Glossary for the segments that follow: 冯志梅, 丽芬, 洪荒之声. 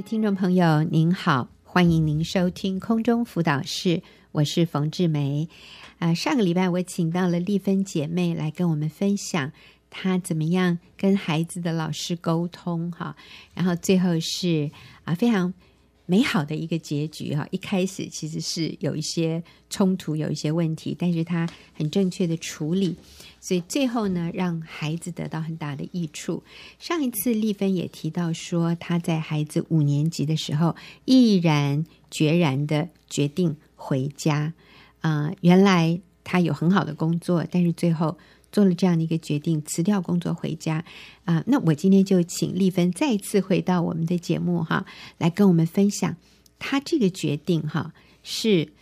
的听众朋友您好，欢迎您收听空中辅导室，我是冯志梅。上个礼拜我请到了丽芬姐妹来跟我们分享她怎么样跟孩子的老师沟通哈，然后最后是非常美好的一个结局哈。一开始其实是有一些冲突，有一些问题，但是他很正确的处理，所以最后呢让孩子得到很大的益处。上一次丽芬也提到说，他在孩子5年级的时候毅然决然的决定回家，原来他有很好的工作，但是最后做了这样的一个决定，辞掉工作回家那我今天就请丽芬再一次回到我们的节目哈，来跟我们分享她这个决定哈，是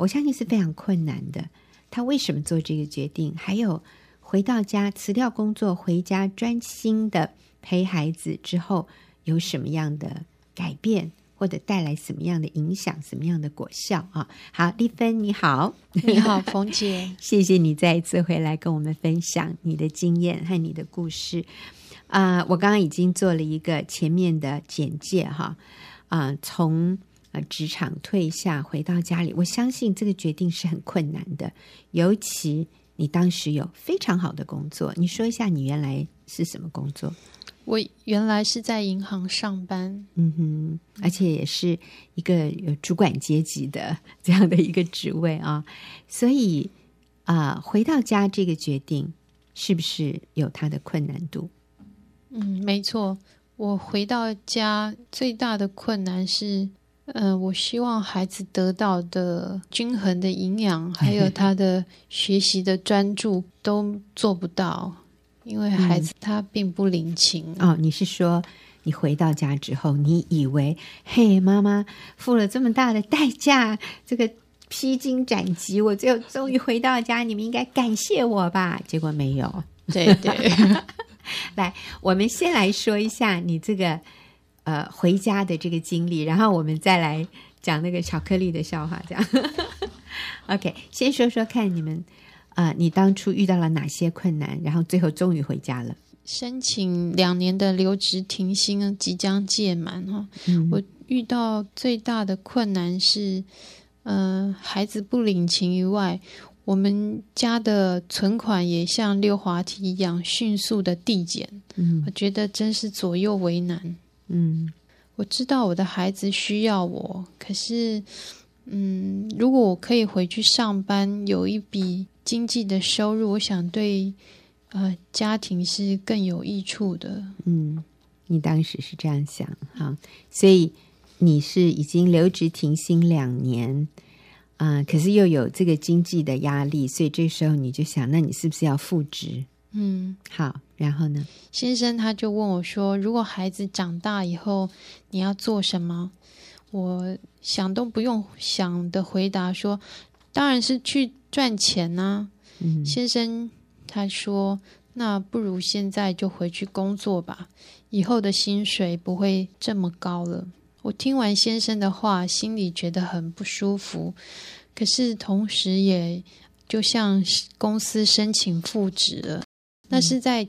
我相信是非常困难的，她为什么做这个决定，还有回到家辞掉工作回家专心的陪孩子之后有什么样的改变，或者带来什么样的影响，什么样的果效啊？好，丽芬你好。你好冯姐。谢谢你再一次回来跟我们分享你的经验和你的故事。我刚刚已经做了一个前面的简介哈，从职场退下回到家里，我相信这个决定是很困难的，尤其你当时有非常好的工作，你说一下你原来是什么工作？我原来是在银行上班，而且也是一个有主管阶级的这样的一个职位啊，所以回到家这个决定是不是有它的困难度？没错，我回到家最大的困难是，我希望孩子得到的均衡的营养，还有他的学习的专注都做不到。因为孩子他并不领情哦。你是说你回到家之后，你以为嘿，妈妈付了这么大的代价，这个披荆斩棘，我最后终于回到家，你们应该感谢我吧？结果没有。对对。来，我们先来说一下你这个回家的这个经历，然后我们再来讲那个巧克力的笑话，这样。OK， 先说说看你们。你当初遇到了哪些困难，然后最后终于回家了？申请2年的留职停薪即将届满哈，我遇到最大的困难是，孩子不领情以外，我们家的存款也像溜滑梯一样迅速的递减，我觉得真是左右为难。我知道我的孩子需要我，可是，如果我可以回去上班，有一笔经济的收入，我想对家庭是更有益处的。你当时是这样想哈，所以你是已经留职停薪2年可是又有这个经济的压力，所以这时候你就想，那你是不是要复职？好，然后呢？先生他就问我说，如果孩子长大以后你要做什么？我想都不用想的回答说，当然是去赚钱啊。先生他说，那不如现在就回去工作吧，以后的薪水不会这么高了。我听完先生的话，心里觉得很不舒服，可是同时也就向公司申请复职了。那是在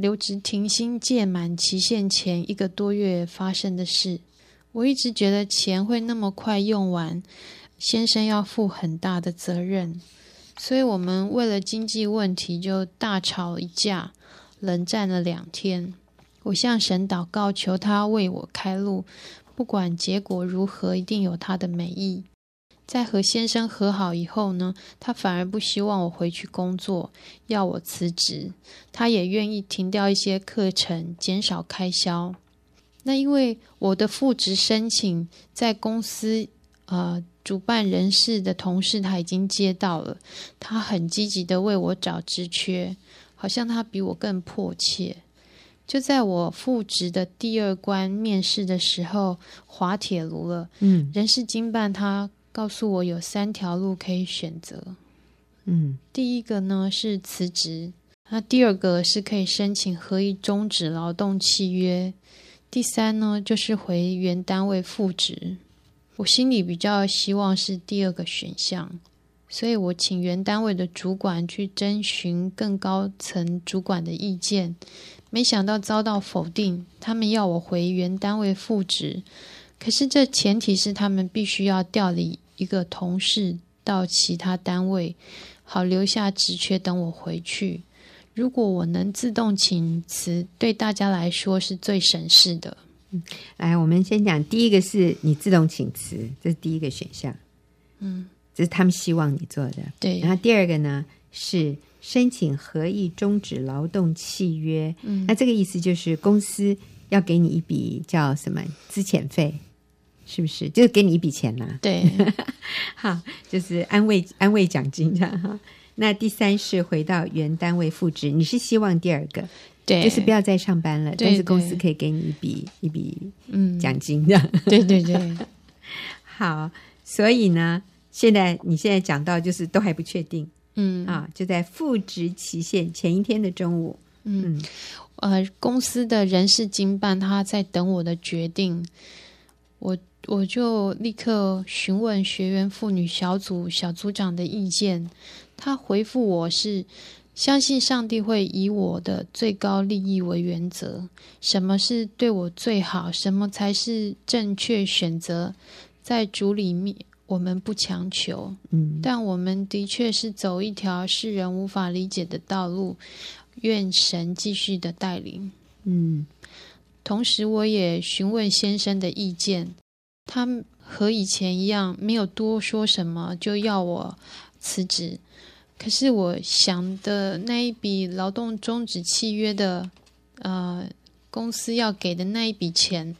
留职停薪届满期限前1个多月发生的事。我一直觉得钱会那么快用完，先生要负很大的责任，所以我们为了经济问题就大吵一架，冷战了2天。我向神祷告，求他为我开路，不管结果如何，一定有他的美意。在和先生和好以后呢，他反而不希望我回去工作，要我辞职，他也愿意停掉一些课程，减少开销。那因为我的复职申请在公司主办人事的同事他已经接到了，他很积极的为我找职缺，好像他比我更迫切。就在我复职的第2关面试的时候，滑铁卢了。人事经办他告诉我有3条路可以选择。第一个呢是辞职，那第2个是可以申请合议终止劳动契约，第3呢就是回原单位复职。我心里比较希望是第2个选项，所以我请原单位的主管去征询更高层主管的意见，没想到遭到否定，他们要我回原单位复职，可是这前提是他们必须要调离一个同事到其他单位，好留下职缺等我回去。如果我能自动请辞，对大家来说是最省事的。来，我们先讲第一个是你自动请辞，这是第一个选项，这是他们希望你做的。对。然后第二个呢是申请合意终止劳动契约，那这个意思就是公司要给你一笔叫什么资遣费，是不是？就是给你一笔钱啦、啊。对，好，就是安慰奖金这样哈。那第三是回到原单位复职，你是希望第二个。对，就是不要再上班了，但是公司可以给你一笔奖金的、对对对。好，所以呢你现在讲到就是都还不确定，就在复职期限前一天的中午，公司的人事经办他在等我的决定。我就立刻询问学员妇女小组小组长的意见，他回复我是相信上帝会以我的最高利益为原则，什么是对我最好，什么才是正确选择，在主里面我们不强求，但我们的确是走一条世人无法理解的道路，愿神继续的带领。同时我也询问先生的意见，他和以前一样没有多说什么就要我辞职，可是我想的那一笔劳动终止契约的公司要给的那一笔钱，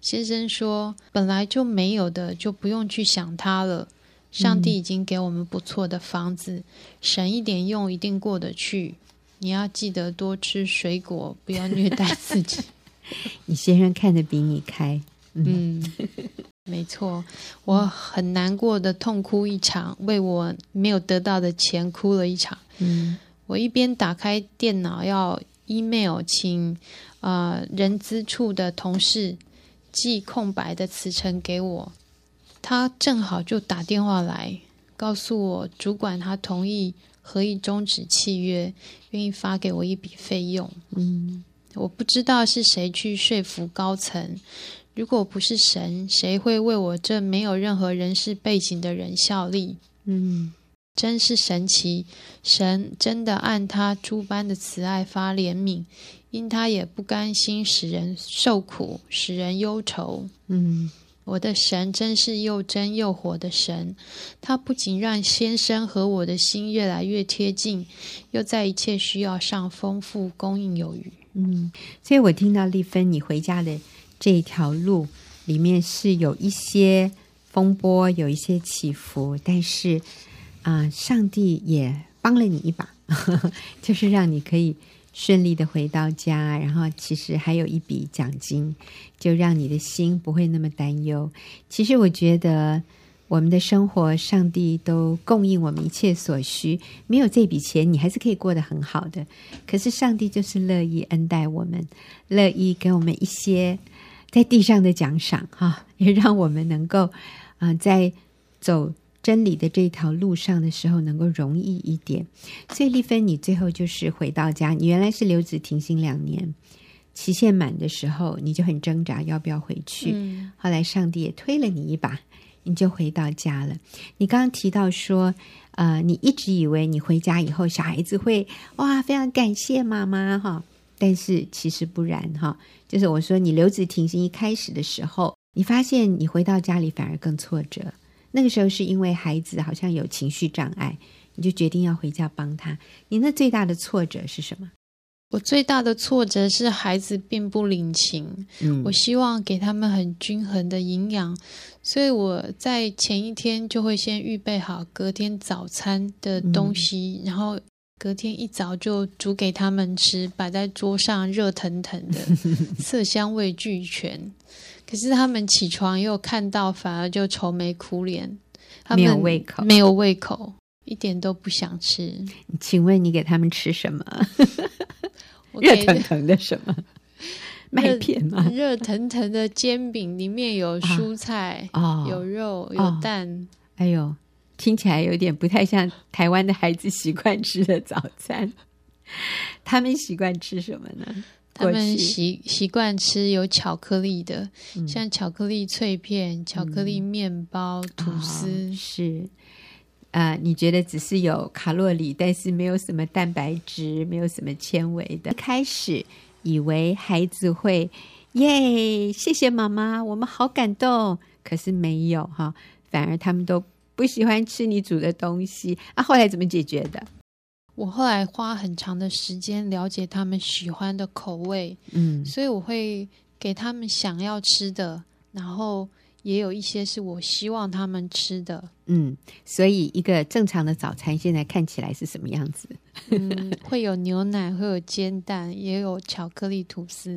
先生说本来就没有的，就不用去想它了，上帝已经给我们不错的房子，省一点用一定过得去，你要记得多吃水果，不要虐待自己。你先生看得比你开。没错，我很难过的痛哭一场，为我没有得到的钱哭了一场。我一边打开电脑要 email 请人资处的同事寄空白的辞呈给我，他正好就打电话来告诉我主管他同意合意终止契约，愿意发给我一笔费用。我不知道是谁去说服高层，如果不是神，谁会为我这没有任何人事背景的人效力？真是神奇，神真的按他诸般的慈爱发怜悯，因他也不甘心使人受苦，使人忧愁。我的神真是又真又活的神，他不仅让先生和我的心越来越贴近，又在一切需要上丰富供应有余。所以我听到丽芬你回家的这一条路里面是有一些风波，有一些起伏，但是上帝也帮了你一把，就是让你可以顺利的回到家，然后其实还有一笔奖金，就让你的心不会那么担忧。其实我觉得我们的生活上帝都供应我们一切所需，没有这笔钱你还是可以过得很好的，可是上帝就是乐意恩待我们，乐意给我们一些在地上的奖赏，也让我们能够在走真理的这条路上的时候能够容易一点。所以丽芬你最后就是回到家，你原来是留职停薪2年，期限满的时候你就很挣扎要不要回去，后来上帝也推了你一把，你就回到家了。你刚刚提到说你一直以为你回家以后小孩子会哇非常感谢妈妈哈，但是其实不然哈，就是我说你留职停薪一开始的时候，你发现你回到家里反而更挫折，那个时候是因为孩子好像有情绪障碍，你就决定要回家帮他。你那最大的挫折是什么？我最大的挫折是孩子并不领情，我希望给他们很均衡的营养，所以我在前一天就会先预备好隔天早餐的东西，然后隔天一早就煮给他们吃，摆在桌上热腾腾的，色香味俱全。可是他们起床又看到，反而就愁眉苦脸，他们没有胃口，一点都不想吃。请问你给他们吃什么？热腾腾的什么？麦片吗？热腾腾的煎饼，里面有蔬菜、有肉、有蛋。哎呦！听起来有点不太像台湾的孩子习惯吃的早餐。他们习惯吃什么呢？他们习惯吃有巧克力的，像巧克力脆片、巧克力面包、吐司。哦，是你觉得只是有卡路里，但是没有什么蛋白质，没有什么纤维的。一开始以为孩子会耶，谢谢妈妈，我们好感动，可是没有哈，反而他们都不喜欢吃你煮的东西啊。后来怎么解决的？我后来花很长的时间了解他们喜欢的口味，所以我会给他们想要吃的，然后也有一些是我希望他们吃的。所以一个正常的早餐现在看起来是什么样子？会有牛奶，会有煎蛋，也有巧克力吐司。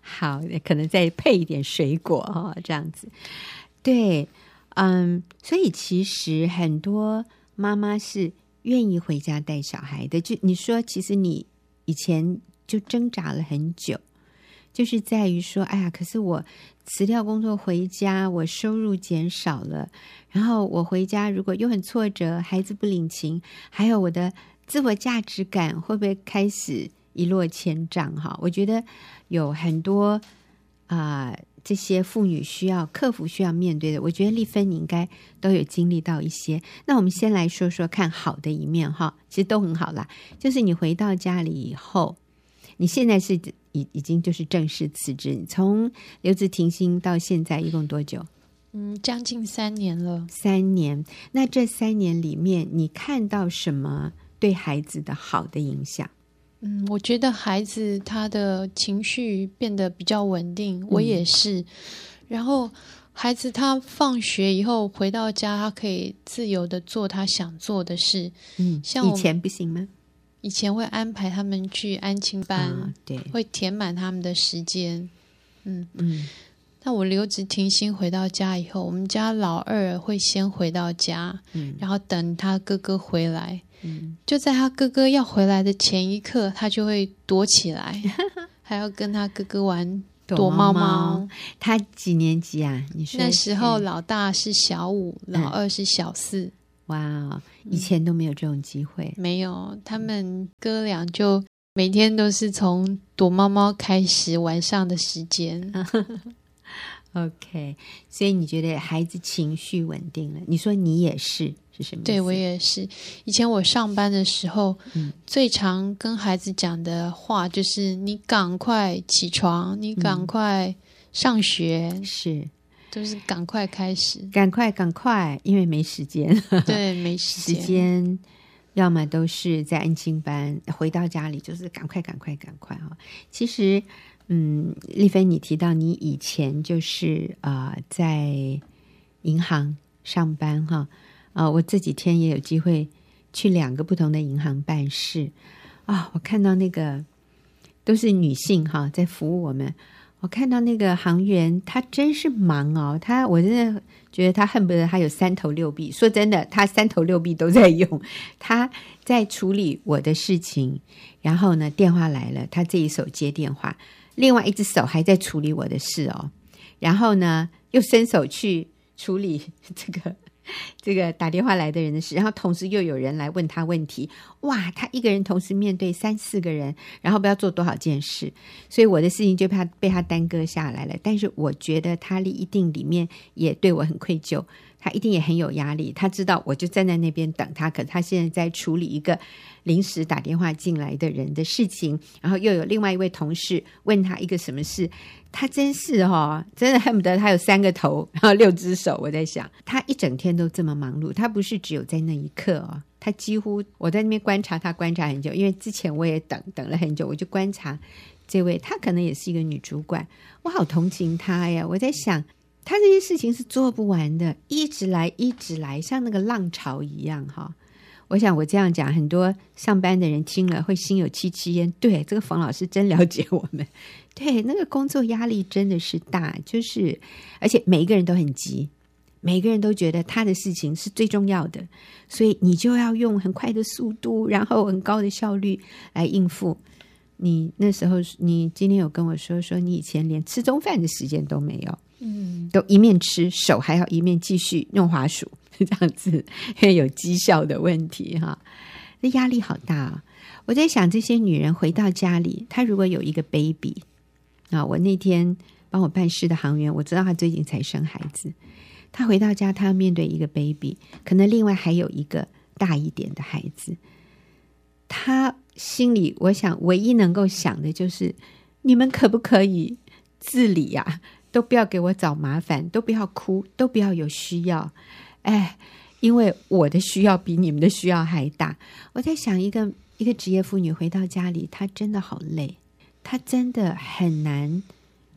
好，可能再配一点水果，这样子。对，所以其实很多妈妈是愿意回家带小孩的。就你说其实你以前就挣扎了很久，就是在于说哎呀，可是我辞掉工作回家，我收入减少了，然后我回家如果又很挫折，孩子不领情，还有我的自我价值感会不会开始一落千丈哈？我觉得有很多这些妇女需要克服、需要面对的，我觉得丽芬你应该都有经历到一些。那我们先来说说看好的一面哈，其实都很好啦。就是你回到家里以后，你现在是已经就是正式辞职，你从留职停薪到现在一共多久？将近3年了。3年。那这3年里面，你看到什么对孩子的好的影响？我觉得孩子他的情绪变得比较稳定，我也是。然后孩子他放学以后回到家，他可以自由的做他想做的事。像以前不行吗？以前会安排他们去安亲班，对，会填满他们的时间。那我留职停薪回到家以后，我们家老二会先回到家，然后等他哥哥回来。就在他哥哥要回来的前一刻，他就会躲起来，还要跟他哥哥玩躲猫猫。他几年级啊？你说那时候老大是小5，老二是小4。哇，以前都没有这种机会。没有，他们哥俩就每天都是从躲猫猫开始，晚上的时间。OK， 所以你觉得孩子情绪稳定了？你说你也是什么意思？对，我也是。以前我上班的时候，最常跟孩子讲的话就是你赶快起床，你赶快上学。是，就是赶快开始，赶快，因为没时间。对，没时间。时间要么都是在安亲班，回到家里就是赶快。其实丽芬你提到你以前就是在银行上班哈，我这几天也有机会去2个不同的银行办事啊，我看到那个都是女性哈在服务我们，我看到那个行员他真是忙哦，我真的觉得他恨不得他有3头6臂。说真的，他3头6臂都在用，他在处理我的事情，然后呢电话来了，他这一手接电话，另外一只手还在处理我的事哦，然后呢又伸手去处理这个打电话来的人的事，然后同时又有人来问他问题。哇，他一个人同时面对3-4个人，然后不知道做多少件事，所以我的事情就被他耽搁下来了。但是我觉得他一定里面也对我很愧疚，他一定也很有压力，他知道我就站在那边等他，可他现在在处理一个临时打电话进来的人的事情，然后又有另外一位同事问他一个什么事，他真是真的恨不得他有3个头，然后6只手。我在想他一整天都这么忙碌，他不是只有在那一刻他几乎，我在那边观察他观察很久，因为之前我也等了很久，我就观察这位，他可能也是一个女主管，我好同情他呀。我在想他这些事情是做不完的，一直来，像那个浪潮一样哈。我想我这样讲，很多上班的人听了会心有戚戚焉。对，这个冯老师真了解我们。对，那个工作压力真的是大，就是而且每一个人都很急，每个人都觉得他的事情是最重要的，所以你就要用很快的速度，然后很高的效率来应付。你那时候，你今天有跟我说你以前连吃中饭的时间都没有，都一面吃，手还要一面继续弄滑鼠，这样子，因为有绩效的问题哈。那压力好大啊！我在想，这些女人回到家里，她如果有一个 baby 啊，我那天帮我办事的行员，我知道她最近才生孩子，她回到家，她要面对一个 baby， 可能另外还有一个大一点的孩子，她心里我想唯一能够想的就是，你们可不可以自理呀？都不要给我找麻烦，都不要哭，都不要有需要，哎，因为我的需要比你们的需要还大。我在想，一个职业妇女回到家里，她真的好累，她真的很难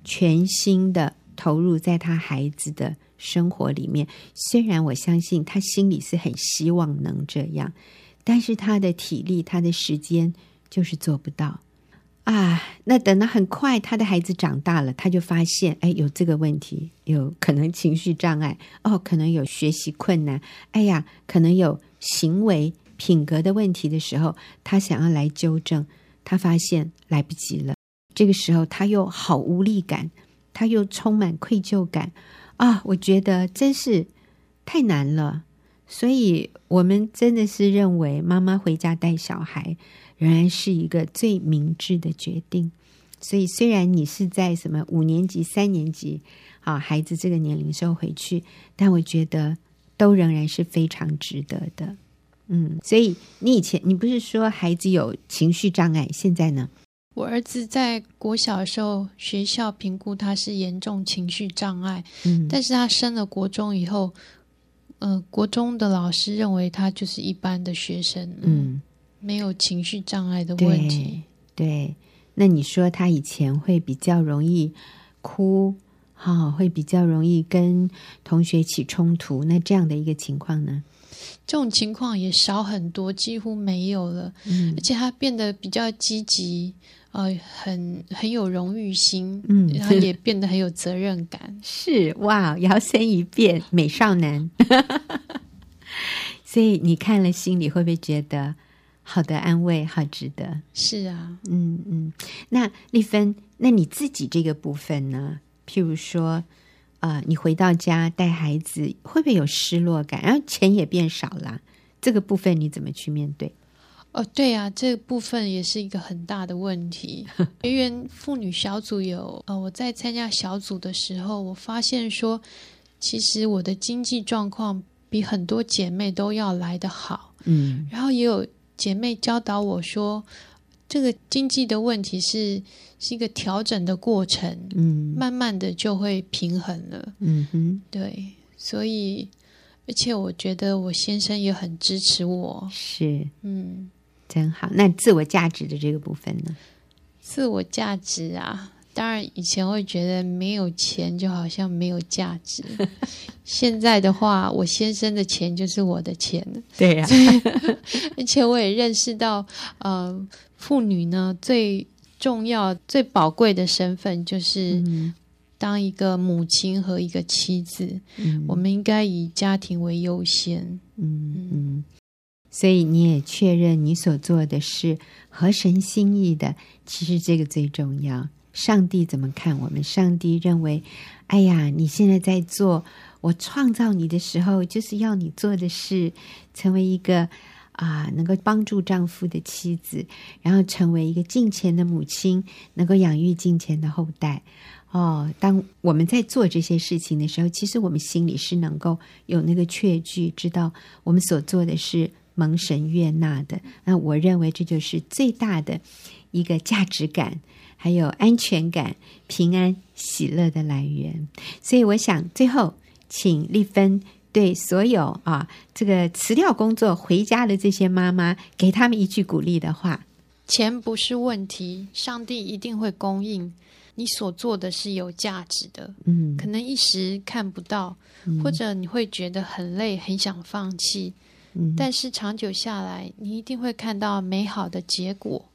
全心的投入在她孩子的生活里面。虽然我相信她心里是很希望能这样，但是她的体力、她的时间就是做不到。啊，那等到很快他的孩子长大了，他就发现，哎，有这个问题，有可能情绪障碍，哦，可能有学习困难，哎呀，可能有行为品格的问题的时候，他想要来纠正，他发现来不及了。这个时候他又好无力感，他又充满愧疚感啊，我觉得真是太难了。所以我们真的是认为妈妈回家带小孩仍然是一个最明智的决定。所以虽然你是在什么5年级3年级啊孩子这个年龄时候回去，但我觉得都仍然是非常值得的。嗯，所以你不是说孩子有情绪障碍，现在呢？我儿子在国小的时候，学校评估他是严重情绪障碍，但是他升了国中以后，国中的老师认为他就是一般的学生，没有情绪障碍的问题。 对，那你说他以前会比较容易哭，会比较容易跟同学起冲突，那这样的一个情况呢？这种情况也少很多，几乎没有了，而且他变得比较积极，很有荣誉心，然后也变得很有责任感。是，哇，摇身一变美少男。所以你看了心里会不会觉得好的安慰，好值得？是啊，那丽芬，那你自己这个部分呢？譬如说，你回到家带孩子，会不会有失落感？然后钱也变少了，这个部分你怎么去面对？对啊，这个部分也是一个很大的问题。学员妇女小组有，我在参加小组的时候，我发现说，其实我的经济状况比很多姐妹都要来得好。然后也有姐妹教导我说，这个经济的问题是一个调整的过程，慢慢的就会平衡了。对，所以而且我觉得我先生也很支持我。是，真好。那自我价值的这个部分呢？自我价值啊，当然以前会觉得没有钱就好像没有价值。现在的话，我先生的钱就是我的钱。对啊。而且我也认识到，妇女呢最重要、最宝贵的身份就是当一个母亲和一个妻子，我们应该以家庭为优先。所以你也确认你所做的是合神心意的，其实这个最重要。上帝怎么看我们？上帝认为，哎呀，你现在在做我创造你的时候就是要你做的事，成为一个能够帮助丈夫的妻子，然后成为一个敬虔的母亲，能够养育敬虔的后代。当我们在做这些事情的时候，其实我们心里是能够有那个确据，知道我们所做的是蒙神悦纳的。那我认为这就是最大的一个价值感，还有安全感、平安喜乐的来源。所以我想最后请丽芬对所有这个辞掉工作回家的这些妈妈，给他们一句鼓励的话。钱不是问题，上帝一定会供应。你所做的是有价值的，可能一时看不到，或者你会觉得很累，很想放弃，但是长久下来，你一定会看到美好的结果。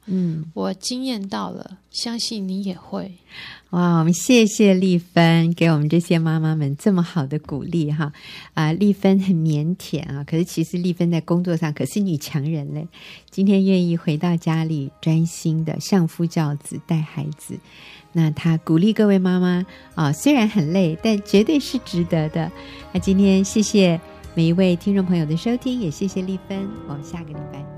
我经验到了，相信你也会。哇，我们谢谢丽芬给我们这些妈妈们这么好的鼓励哈。丽芬很腼腆可是其实丽芬在工作上可是女强人嘞。今天愿意回到家里专心的相夫教子带孩子，那她鼓励各位妈妈虽然很累，但绝对是值得的。那今天谢谢每一位听众朋友的收听，也谢谢丽芬，我们下个礼拜。